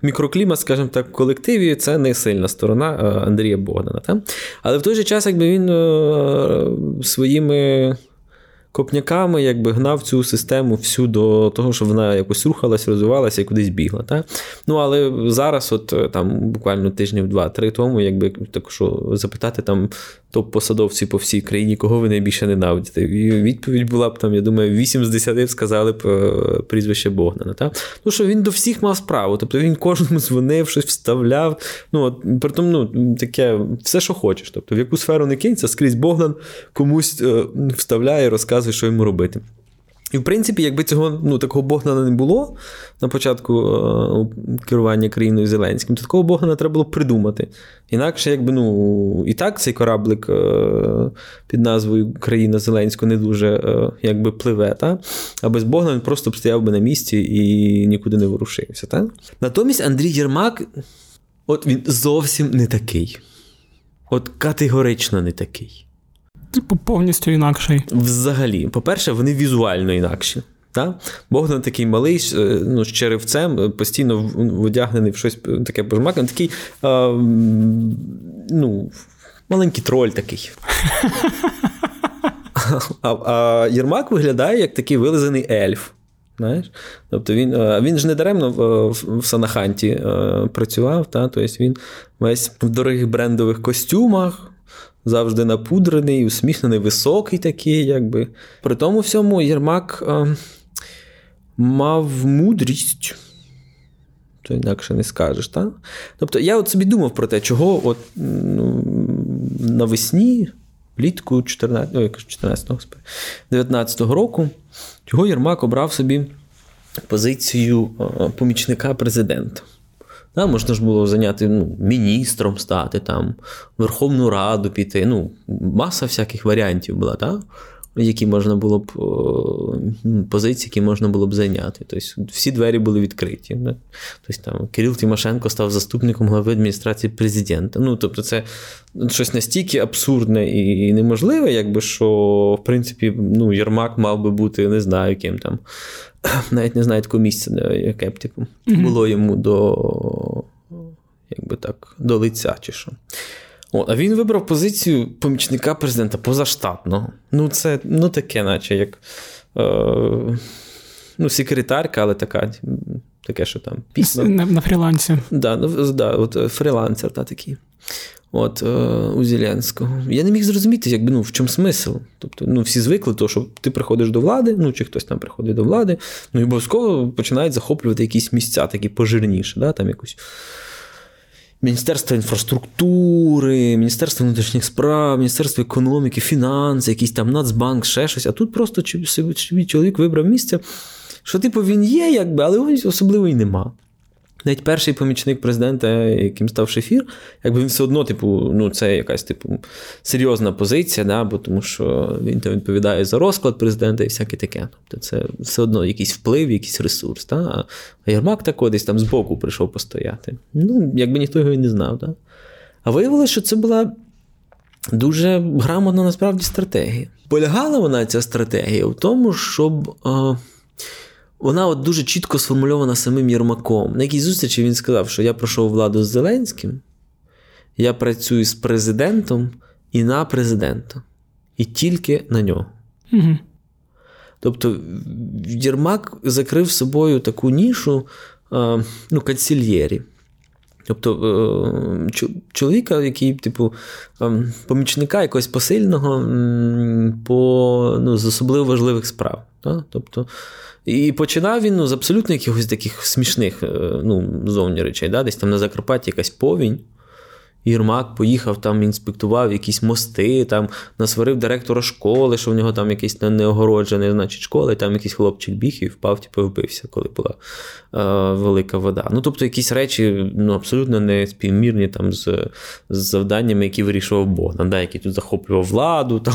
мікроклімат, скажімо так, в колективі – це не сильна сторона Андрія Богдана. Та? Але в той же час якби він своїми копняками якби, гнав цю систему всю до того, щоб вона якось рухалась, розвивалася і кудись бігла. Та? Ну, але зараз, от там буквально тижнів 2-3 тому, якби так що запитати там топ-посадовців по всій країні, кого ви найбільше ненавидите. І відповідь була б там, я думаю, 8 з 10 сказали б прізвище Богдана. Та? Ну, що він до всіх мав справу, тобто він кожному дзвонив, щось вставляв. Ну, от, притом, ну, таке, все, що хочеш. Тобто, в яку сферу не кинься, скрізь Богдан комусь вставляє, розказує, що йому робити. І, в принципі, якби цього, ну, такого Богдана не було на початку керування країною Зеленським, то такого Богдана треба було придумати. Інакше, якби, ну, і так цей кораблик під назвою «Країна Зеленського» не дуже, якби, пливе, та? А без Богдана він просто б стояв би на місці і нікуди не ворушився, та? Натомість Андрій Єрмак, от він зовсім не такий. От категорично не такий. Типу, повністю інакший. Взагалі. По-перше, вони візуально інакші. Та? Богдан такий малий, ну, з черевцем, постійно одягнений в щось таке пожмакане. Такий, ну, маленький троль такий. А Єрмак виглядає як такий вилизаний ельф. Знаєш? Тобто він ж не даремно в Санаханті працював. Та? Тобто він весь в дорогих брендових костюмах, завжди напудрений, усміхнений, високий такий, якби. При тому всьому Єрмак мав мудрість. То інакше не скажеш, так? Тобто я от собі думав про те, чого от, ну, навесні, влітку 19-го року, чого Єрмак обрав собі позицію помічника президента. Да, можна ж було зайняти, ну, міністром стати, там, Верховну Раду піти. Ну, маса всяких варіантів була, да? Які можна було б, позиції, які можна було б зайняти. Тобто всі двері були відкриті. Да? Тобто там Кирил Тимошенко став заступником глави адміністрації президента. Ну, тобто це щось настільки абсурдне і неможливе, якби, що, в принципі, ну, Єрмак мав би бути, не знаю, ким там. Навіть не знаю такого місця, яке б, типу, було йому до, якби так, до лиця чи що. О, а він вибрав позицію помічника президента позаштатного. Ну, це, ну, таке, наче, як ну, секретарка, але така, таке, що там пісня. На фрілансі. Фрілансер такий. От, у Зеленського. Я не міг зрозуміти, якби, ну, в чому смисл. Тобто, ну, всі звикли, то, що ти приходиш до влади, ну, чи хтось там приходить до влади, ну, і обов'язково починають захоплювати якісь місця такі пожирніші, да, там якусь Міністерство інфраструктури, Міністерство внутрішніх справ, Міністерство економіки, фінанси, якийсь там Нацбанк, ще щось. А тут просто собі чоловік вибрав місце, що, типу, він є, якби, але особливо й нема. Навіть перший помічник президента, яким став Шефір, якби він все одно, типу, ну, це якась, типу, серйозна позиція, да, бо тому що він там відповідає за розклад президента і всяке таке. Тобто це все одно якийсь вплив, якийсь ресурс. Да? А Ярмак тако десь там збоку прийшов постояти. Ну, якби ніхто його і не знав. Да? А виявилося, що це була дуже грамотна, насправді, стратегія. Полягала вона, ця стратегія, в тому, щоб... Вона от дуже чітко сформульована самим Єрмаком. На якій зустрічі він сказав, що я пройшов владу з Зеленським, я працюю з президентом і на президента. І тільки на нього. Угу. Тобто Єрмак закрив собою таку нішу, ну, канцельєрі. Тобто чоловіка, який, типу, помічника якогось посильного по, ну, з особливо важливих справ. Да? Тобто, і починав він, ну, з абсолютно якихось таких смішних, ну, зовні речей. Да? Десь там на Закарпатті якась повінь. Єрмак поїхав, там інспектував якісь мости, там насварив директора школи, що в нього там якийсь неогороджений, значить, школа, і там якийсь хлопчик біг і впав, типу, вбився, коли була велика вода. Ну, тобто, якісь речі, ну, абсолютно не співмірні там з завданнями, які вирішував Богдан, да, який тут захоплював владу, там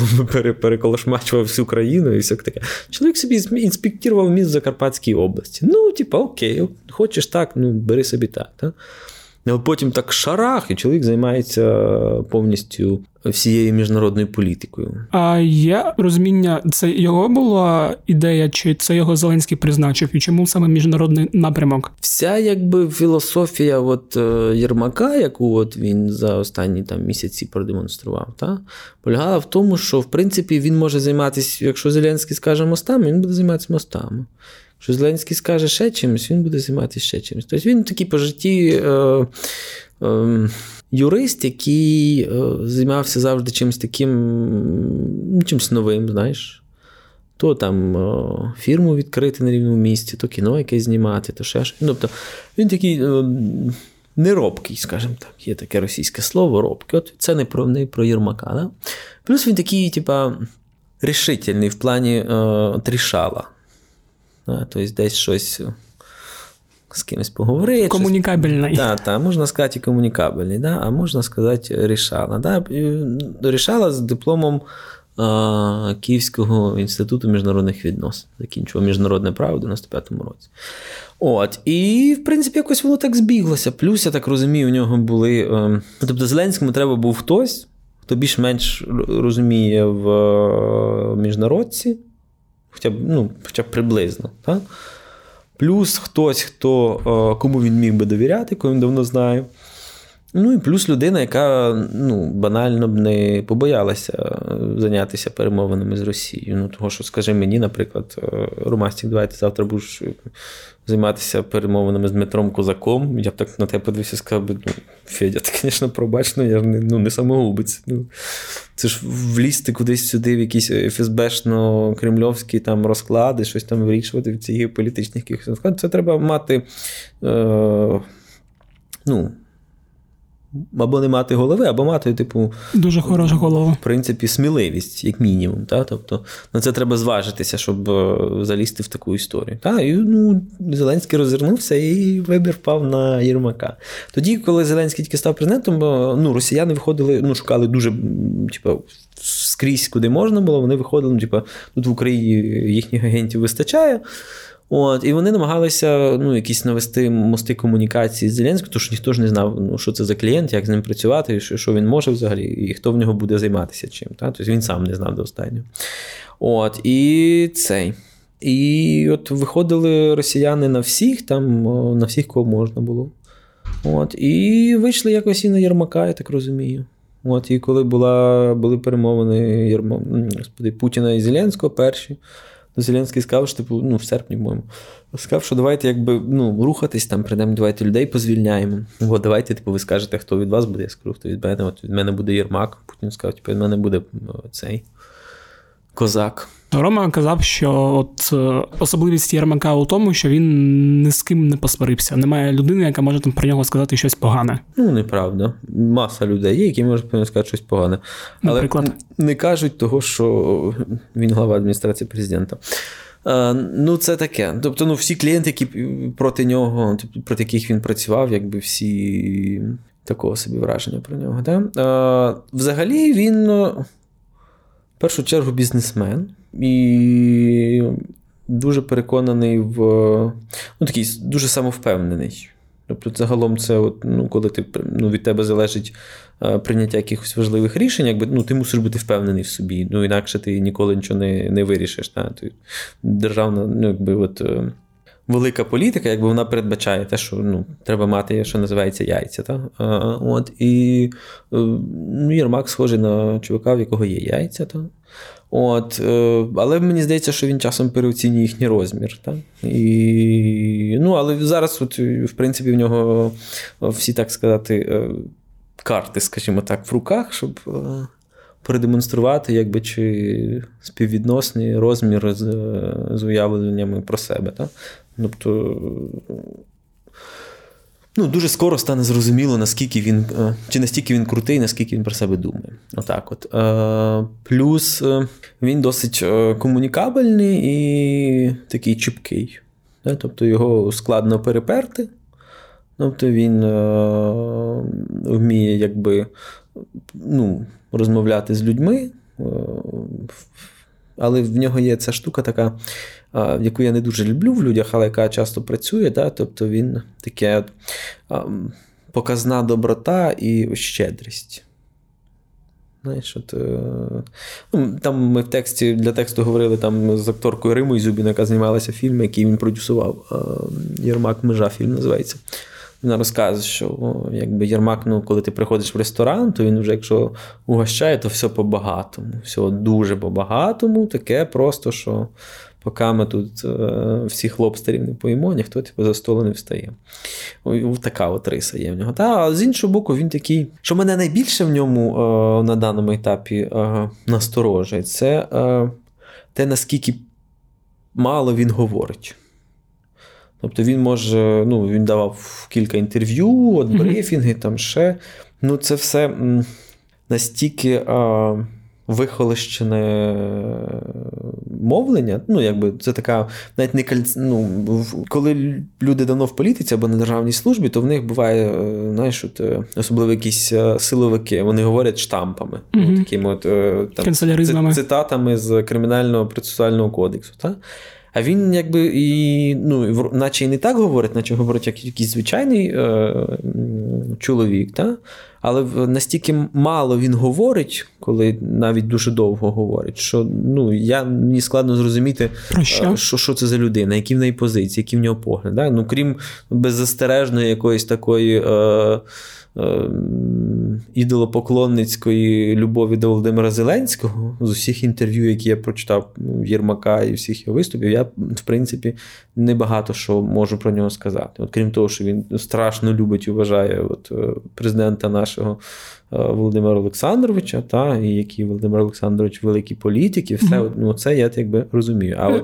переколошмачував всю країну і все таке. Чоловік собі інспектував міст в Закарпатській області. Ну, типу, окей, хочеш так, ну, бери собі так, так? Але потім так шарах, і чоловік займається повністю всією міжнародною політикою. А є розуміння, це його була ідея, чи це його Зеленський призначив? І чому саме міжнародний напрямок? Вся, якби, філософія от Єрмака, яку от він за останні там місяці продемонстрував, та, полягала в тому, що, в принципі, він може займатися, якщо Зеленський скаже мостами, він буде займатися мостами. Що Зеленський скаже ще чимось, він буде займатися ще чимось. Тобто він такий по житті юрист, який займався завжди чимось таким, чимось новим, знаєш. То там фірму відкрити на рівному місці, то кіно якесь знімати, то ще щось. Тобто він такий неробкий, скажімо так. Є таке російське слово «робкий». От це не про Єрмака. Да? Плюс він такий, типа, рішительний в плані трішала. Тобто десь щось з кимось поговорити. Комунікабельний. Так, та, можна сказати, комунікабельний, да? А можна сказати, рішала. Да? Рішала з дипломом Київського інституту міжнародних відносин. Закінчував міжнародне право в 95-му році. От. І, в принципі, якось воно так збіглося. Плюс, я так розумію, у нього були... Тобто Зеленському треба був хтось, хто більш-менш розуміє в міжнародці, хоча б приблизно. Так? Плюс хтось, кому він міг би довіряти, кому він давно знає. Ну і плюс людина, яка, ну, банально б не побоялася зайнятися перемовинами з Росією. Ну, того, що, скажи мені, наприклад, Ромастік, давайте завтра будеш займатися перемовинами з Дмитром Козаком. Я б так на тебе подивився і сказав би, ну, Федя, ти, звісно, пробач, ну, я ж не самогубець. Ну, це ж влізти кудись сюди в якісь ФСБшно-кремльовські там розклади, щось там вирішувати в цих політичних розкладах. Це треба мати, ну, або не мати голови, або мати, типу... Дуже хороша голова. В принципі, сміливість, як мінімум. Та? Тобто, на це треба зважитися, щоб залізти в таку історію. Та? І, ну, Зеленський розвернувся, і вибір впав на Єрмака. Тоді, коли Зеленський тільки став президентом, ну, росіяни виходили, ну, шукали дуже, типу, скрізь, куди можна було, вони виходили, ну, типу, тут в Україні їхніх агентів вистачає. От, і вони намагалися, ну, якісь навести мости комунікації з Зеленським, тому що ніхто ж не знав, ну, що це за клієнт, як з ним працювати, що він може взагалі, і хто в нього буде займатися чим. Та? Тобто він сам не знав до останнього. От, і цей. І от виходили росіяни на всіх, там, на всіх, кого можна було. От, і вийшли якось і на Єрмака, я так розумію. От, і коли були перемовини Путіна і Зеленського перші, Зеленський сказав, що типу, в серпні, по-моєму, сказав, що давайте якби рухатись, там прийдемо, давайте людей позвільняємо. От давайте, типу, ви скажете, хто від вас буде, я скажу, хто від мене. От від мене буде Єрмак. Путін сказав, типу, від мене буде цей Козак. Рома казав, що от особливість Ярмака у тому, що він ні з ким не посварився. Немає людини, яка може там про нього сказати щось погане. Неправда. Маса людей є, які можуть про нього сказати щось погане. Але наприклад? Не кажуть того, що він глава адміністрації президента. Це таке. Тобто, всі клієнти, які проти нього, проти яких він працював, якби всі такого собі враження про нього. Да? Взагалі він в першу чергу бізнесмен. І дуже переконаний в... такий дуже самовпевнений. Тобто загалом це, коли ти, від тебе залежить прийняття якихось важливих рішень, якби, ти мусиш бути впевнений в собі. Інакше ти ніколи нічого не вирішиш. Да? Державна, велика політика, якби вона передбачає те, що треба мати, що називається, яйця. Та? І Єрмак схожий на чувака, в якого є яйця. Та? Але мені здається, що він часом переоцінює їхній розмір. Та? Але зараз, в принципі, в нього всі, так сказати, карти, скажімо так, в руках, щоб продемонструвати, якби, чи співвідносний розмір з уявленнями про себе. Та? Тобто, дуже скоро стане зрозуміло, наскільки він, чи настільки він крутий, наскільки він про себе думає. Отак от. Плюс він досить комунікабельний і такий чіпкий. Тобто його складно переперти. Тобто він вміє, якби, розмовляти з людьми, але в нього є ця штука така, яку я не дуже люблю в людях, але яка часто працює, да? Тобто він таке показна доброта і щедрість. Знаєш, там ми в тексті, для тексту говорили там з акторкою Римою Зюбін, яка знімалася в фільмі, який він продюсував. Ярмак Межа фільм називається. Вона розказує, що якби Ярмак, коли ти приходиш в ресторан, то він вже, якщо угощає, то все по-багатому. Все дуже по-багатому, таке просто, що поки ми тут всіх лобстерів не поїмо, ніхто за столу не встає. Така от риса є в нього. А з іншого боку, він такий, що мене найбільше в ньому на даному етапі насторожує, це те, наскільки мало він говорить. Тобто він може, він давав кілька інтерв'ю, брифінги, там ще. Це все настільки вихолощене мовлення. Це така, навіть не коли люди давно в політиці або на державній службі, то в них буває, особливо якісь силовики, вони говорять штампами, такими канцеляризмами, цитатами з Кримінального процесуального кодексу. Так? А він, якби, і, наче і не так говорить, наче говорить як якийсь звичайний чоловік, та? Але настільки мало він говорить, коли навіть дуже довго говорить, що мені складно зрозуміти, що це за людина, які в неї позиції, які в нього погляд. Та? Крім беззастережної якоїсь такої ідолопоклонницької любові до Володимира Зеленського, з усіх інтерв'ю, які я прочитав Єрмака і всіх його виступів, я, в принципі, небагато що можу про нього сказати. Крім того, що він страшно любить і вважає президента нашого Володимира Олександровича, і який Володимир Олександрович великий політик, і все, це я, якби, розумію. А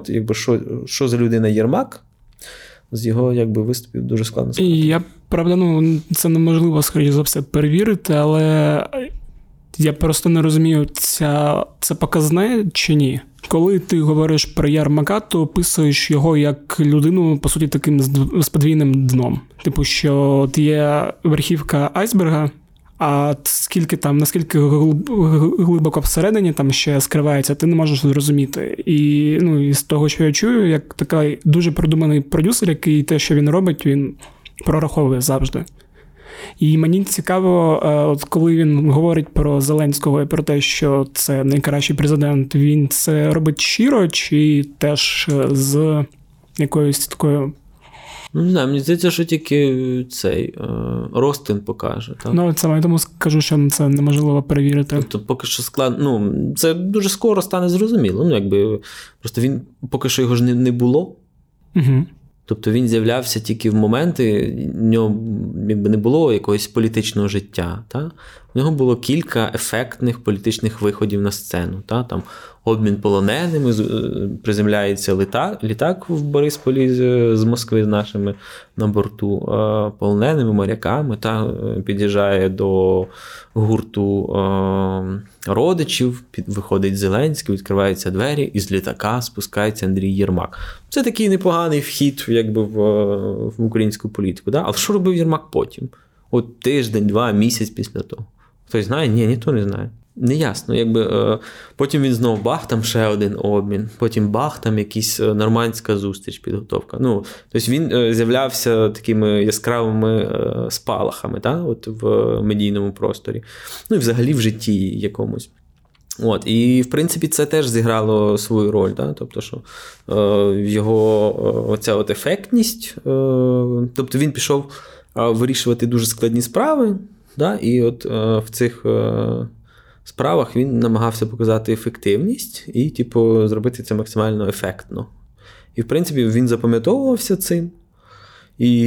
що за людина Єрмак, з його, якби, виступів дуже складно сказати. Я, правда, це неможливо, скоріше за все, перевірити, але я просто не розумію, це показне чи ні. Коли ти говориш про Ярмака, то описуєш його як людину, по суті, таким з подвійним дном. Типу, що от є верхівка айсберга, а скільки там, наскільки глибоко всередині там ще скривається, ти не можеш зрозуміти. І, і з того, що я чую, як такий дуже продуманий продюсер, який те, що він робить, він прораховує завжди. І мені цікаво, от коли він говорить про Зеленського і про те, що це найкращий президент, він це робить щиро чи теж з якоюсь такою Ну, не знаю, мені здається, що тільки цей Ростин покаже. Так? Ну, саме я тому скажу, що це неможливо перевірити. Тобто, поки що ну, це дуже скоро стане зрозуміло. Ну, якби, просто він, поки що його ж не було. Угу. Тобто, він з'являвся тільки в моменти, в нього якби не було якогось політичного життя. Та? В нього було кілька ефектних політичних виходів на сцену. Та? Там обмін полоненими, приземляється літак в Борисполі з Москви з нашими на борту, полоненими моряками, та під'їжджає до гурту родичів, виходить Зеленський, відкриваються двері, і з літака спускається Андрій Єрмак. Це такий непоганий вхід якби, в українську політику. Да? Але що робив Єрмак потім? От тиждень, два, місяць після того. Хтось знає? Ні, ніхто не знає. Неясно. Якби, потім він знов бах, там ще один обмін. Потім бах, там якась нормандська зустріч, підготовка. Ну, тобто він з'являвся такими яскравими спалахами, та? От в медійному просторі. Ну і взагалі в житті якомусь. От, і, в принципі, це теж зіграло свою роль. Да? Тобто, що його оця от ефектність, тобто він пішов вирішувати дуже складні справи, да? І от в цих справах він намагався показати ефективність і, типу, зробити це максимально ефектно. І, в принципі, він запам'ятовувався цим. І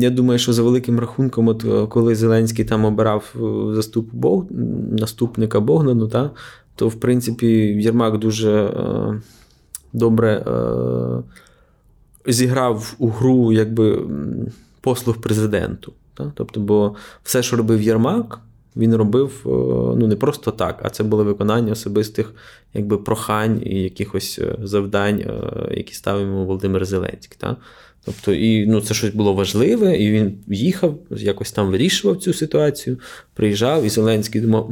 я думаю, що за великим рахунком, от коли Зеленський там обирав наступника Богдану, та, то, в принципі, Єрмак дуже добре зіграв у гру якби послуг президенту. Та? Тобто, бо все, що робив Єрмак, він робив ну, не просто так, а це було виконання особистих якби, прохань і якихось завдань, які ставив йому Володимир Зеленський. Та? Тобто, і, ну, це щось було важливе, і він їхав, якось там вирішував цю ситуацію, приїжджав, і Зеленський думав,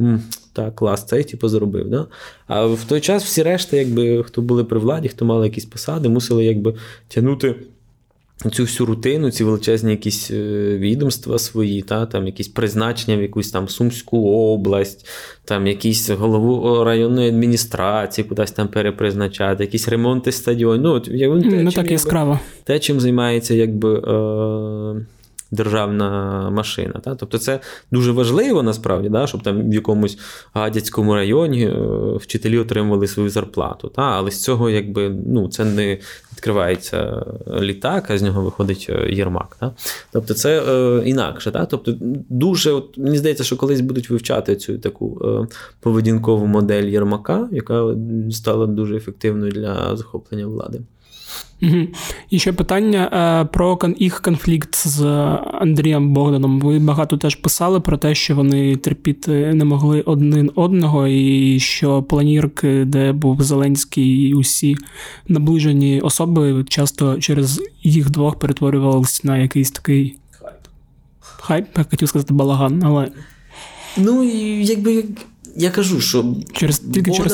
так, клас, цей типу зробив. Да? А в той час всі решта, якби, хто були при владі, хто мали якісь посади, мусили якби, тягнути цю всю рутину, ці величезні якісь відомства свої, та, там, якісь призначення в якусь там Сумську область, там, якісь голову районної адміністрації кудись там перепризначати, якісь ремонти стадіонів. Ну, от, те, так яскраво. Те, чим займається якби, державна машина. Та? Тобто це дуже важливо насправді, да? Щоб там в якомусь гадяцькому районі вчителі отримували свою зарплату. Та? Але з цього якби, ну, це не відкривається літак, а з нього виходить Єрмак. Та? Тобто це інакше. Та? Тобто дуже, от, мені здається, що колись будуть вивчати цю таку поведінкову модель Єрмака, яка стала дуже ефективною для захоплення влади. Угу. І ще питання про їх конфлікт з Андрієм Богданом. Ви багато теж писали про те, що вони терпіти не могли один одного, і що планірки, де був Зеленський і усі наближені особи, часто через їх двох перетворювалися на якийсь такий хайп, я хотів сказати балаган, але... Ну, якби... Я кажу, що через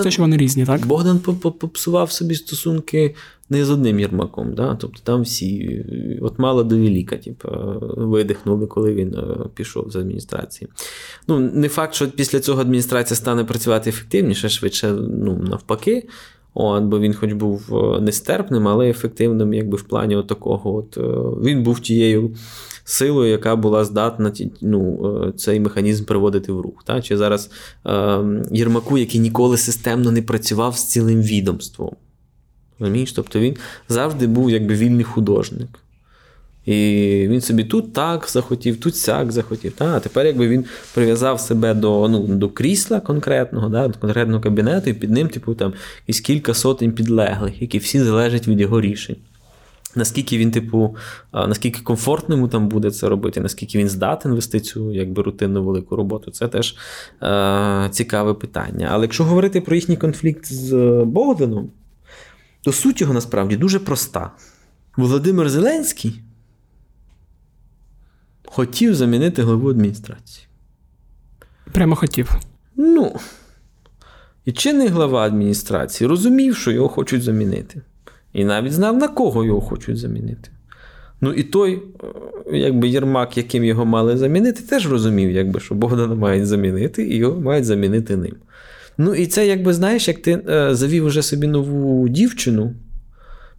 те, що вони різні, так? Богдан попсував собі стосунки не з одним Єрмаком. Да? Тобто там всі, от мало до веліка, типу, видихнули, коли він пішов з адміністрації. Ну, не факт, що після цього адміністрація стане працювати ефективніше, швидше, ну, навпаки. От, бо він хоч був нестерпним, але ефективним якби, в плані от такого. От, він був тією силою, яка була здатна ну, цей механізм приводити в рух. Та? Чи зараз Єрмаку, який ніколи системно не працював з цілим відомством. Розумієш? Тобто він завжди був якби вільний художник. І він собі тут так захотів, тут сяк захотів. Та? А тепер якби він прив'язав себе до крісла конкретного, да? До конкретного кабінету, і під ним типу, там, із кілька сотень підлеглих, які всі залежать від його рішень. Наскільки він, типу, наскільки комфортно йому там буде це робити, наскільки він здатен вести цю якби, рутинну велику роботу, це теж цікаве питання. Але якщо говорити про їхній конфлікт з Богданом, то суть його насправді дуже проста. Володимир Зеленський хотів замінити главу адміністрації. Прямо хотів. Ну, і чинний глава адміністрації розумів, що його хочуть замінити. І навіть знав, на кого його хочуть замінити. Ну, і той, якби, Єрмак, яким його мали замінити, теж розумів, якби, що Богдана мають замінити, і його мають замінити ним. Ну, і це, якби, знаєш, як ти завів уже собі нову дівчину,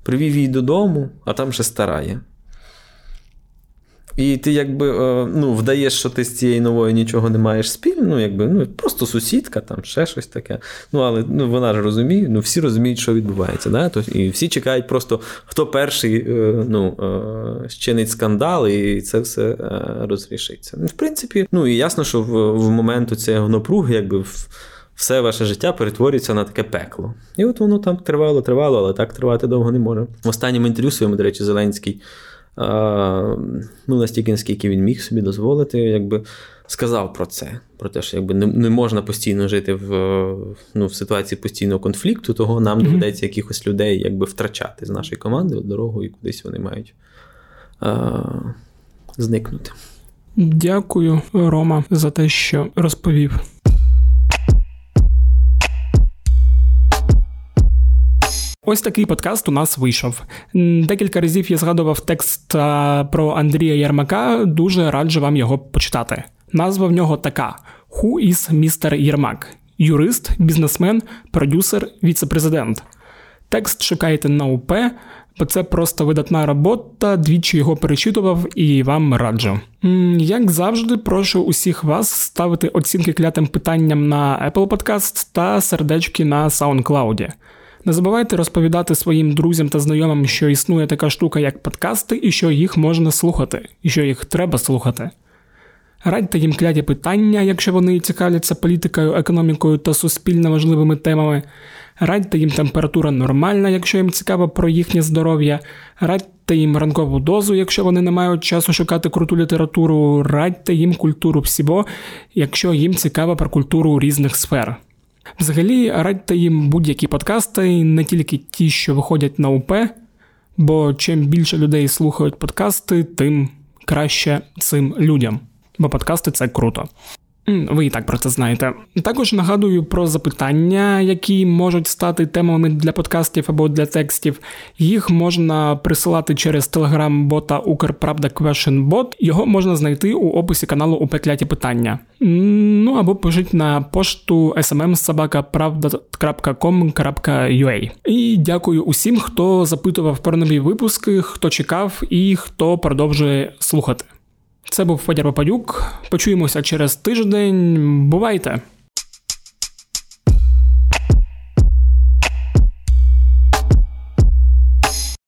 привів її додому, а там ще стара є. І ти якби вдаєш, що ти з цією новою нічого не маєш спільно, просто сусідка, там ще щось таке. Але вона ж розуміє, всі розуміють, що відбувається. Да? І всі чекають просто, хто перший чинить скандал, і це все розрішиться. В принципі, і ясно, що в момент цього напруги, все ваше життя перетворюється на таке пекло. І от воно там тривало, але так тривати довго не може. В останньому інтерв'ю своєму, до речі, Зеленський, настільки, наскільки він міг собі дозволити, сказав про це. Про те, що не можна постійно жити в ситуації постійного конфлікту, того нам доведеться якихось людей втрачати з нашої команди дорогу, і кудись вони мають зникнути. Дякую, Рома, за те, що розповів. Ось такий подкаст у нас вийшов. Декілька разів я згадував текст про Андрія Єрмака, дуже раджу вам його почитати. Назва в нього така: «Who is Mr. Єрмак? Юрист, бізнесмен, продюсер, віцепрезидент». Текст шукайте на УП, бо це просто видатна робота, двічі його перечитував і вам раджу. Як завжди, прошу усіх вас ставити оцінки клятим питанням на Apple Podcast та сердечки на SoundCloud. Не забувайте розповідати своїм друзям та знайомим, що існує така штука, як подкасти, і що їх можна слухати, і що їх треба слухати. Радьте їм кляті питання, якщо вони цікавляться політикою, економікою та суспільно важливими темами. Радьте їм температура нормальна, якщо їм цікаво про їхнє здоров'я. Радьте їм ранкову дозу, якщо вони не мають часу шукати круту літературу. Радьте їм культуру всього, якщо їм цікаво про культуру різних сфер. Взагалі, радьте їм будь-які подкасти, не тільки ті, що виходять на УП, бо чим більше людей слухають подкасти, тим краще цим людям. Бо подкасти – це круто. Ви і так про це знаєте. Також нагадую про запитання, які можуть стати темами для подкастів або для текстів. Їх можна присилати через телеграм-бота Укрправда QuestionBot. Його можна знайти у описі каналу «УП Кляті питання». Або пишіть на пошту smm@pravda.com.ua. І дякую усім, хто запитував про нові випуски, хто чекав і хто продовжує слухати. Це був Федір Попадюк. Почуємося через тиждень. Бувайте!